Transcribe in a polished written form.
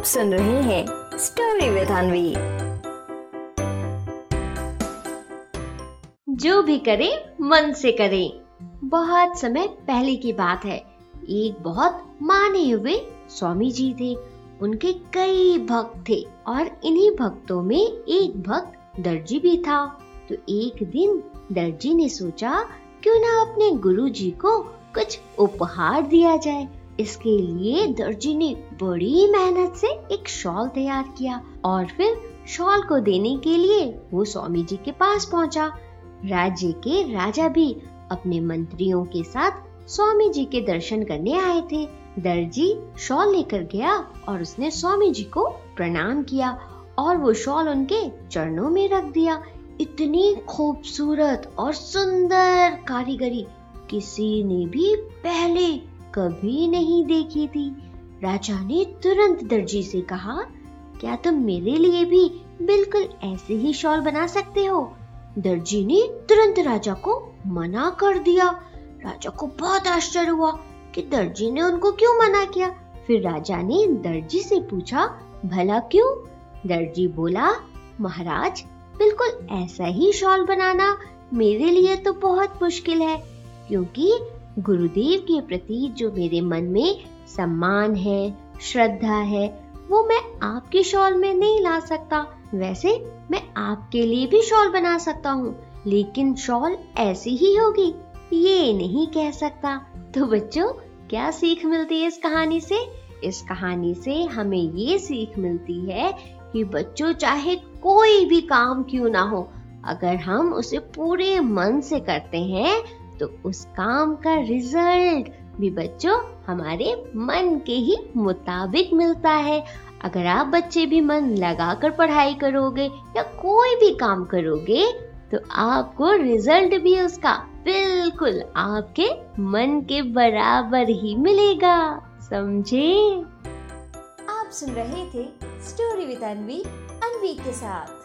आप सुन रहे हैं स्टोरी विद अनवी। जो भी करे मन से करे। बहुत समय पहले की बात है, एक बहुत माने हुए स्वामी जी थे। उनके कई भक्त थे और इन्हीं भक्तों में एक भक्त दर्जी भी था। तो एक दिन दर्जी ने सोचा क्यों ना अपने गुरुजी को कुछ उपहार दिया जाए। इसके लिए दर्जी ने बड़ी मेहनत से एक शॉल तैयार किया और फिर शॉल को देने के लिए वो स्वामी जी के पास पहुंचा। राज्य के राजा भी अपने मंत्रियों के साथ स्वामी जी के दर्शन करने आए थे। दर्जी शॉल लेकर गया और उसने स्वामी जी को प्रणाम किया और वो शॉल उनके चरणों में रख दिया। इतनी खूबसूरत और सुंदर कारीगरी किसी ने भी पहले कभी नहीं देखी थी। राजा ने तुरंत दर्जी से कहा, क्या तुम मेरे लिए भी बिल्कुल ऐसे ही शॉल बना सकते हो? दर्जी ने तुरंत राजा को मना कर दिया। राजा को बहुत आश्चर्य हुआ कि दर्जी ने उनको क्यों मना किया। फिर राजा ने दर्जी से पूछा, भला क्यों? दर्जी बोला, महाराज बिल्कुल ऐसा ही शॉल बनाना मेरे लिए तो बहुत मुश्किल है, क्योंकि गुरुदेव के प्रति जो मेरे मन में सम्मान है, श्रद्धा है, वो मैं आपके शॉल में नहीं ला सकता। वैसे मैं आपके लिए भी शॉल बना सकता हूँ, लेकिन शॉल ऐसी ही होगी ये नहीं कह सकता। तो बच्चों, क्या सीख मिलती है इस कहानी से? इस कहानी से हमें ये सीख मिलती है कि बच्चों, चाहे कोई भी काम क्यों ना हो, अगर हम उसे पूरे मन से करते हैं तो उस काम का रिजल्ट भी बच्चों हमारे मन के ही मुताबिक मिलता है। अगर आप बच्चे भी मन लगाकर पढ़ाई करोगे या कोई भी काम करोगे तो आपको रिजल्ट भी उसका बिल्कुल आपके मन के बराबर ही मिलेगा। समझे? आप सुन रहे थे स्टोरी विद अनवी के साथ।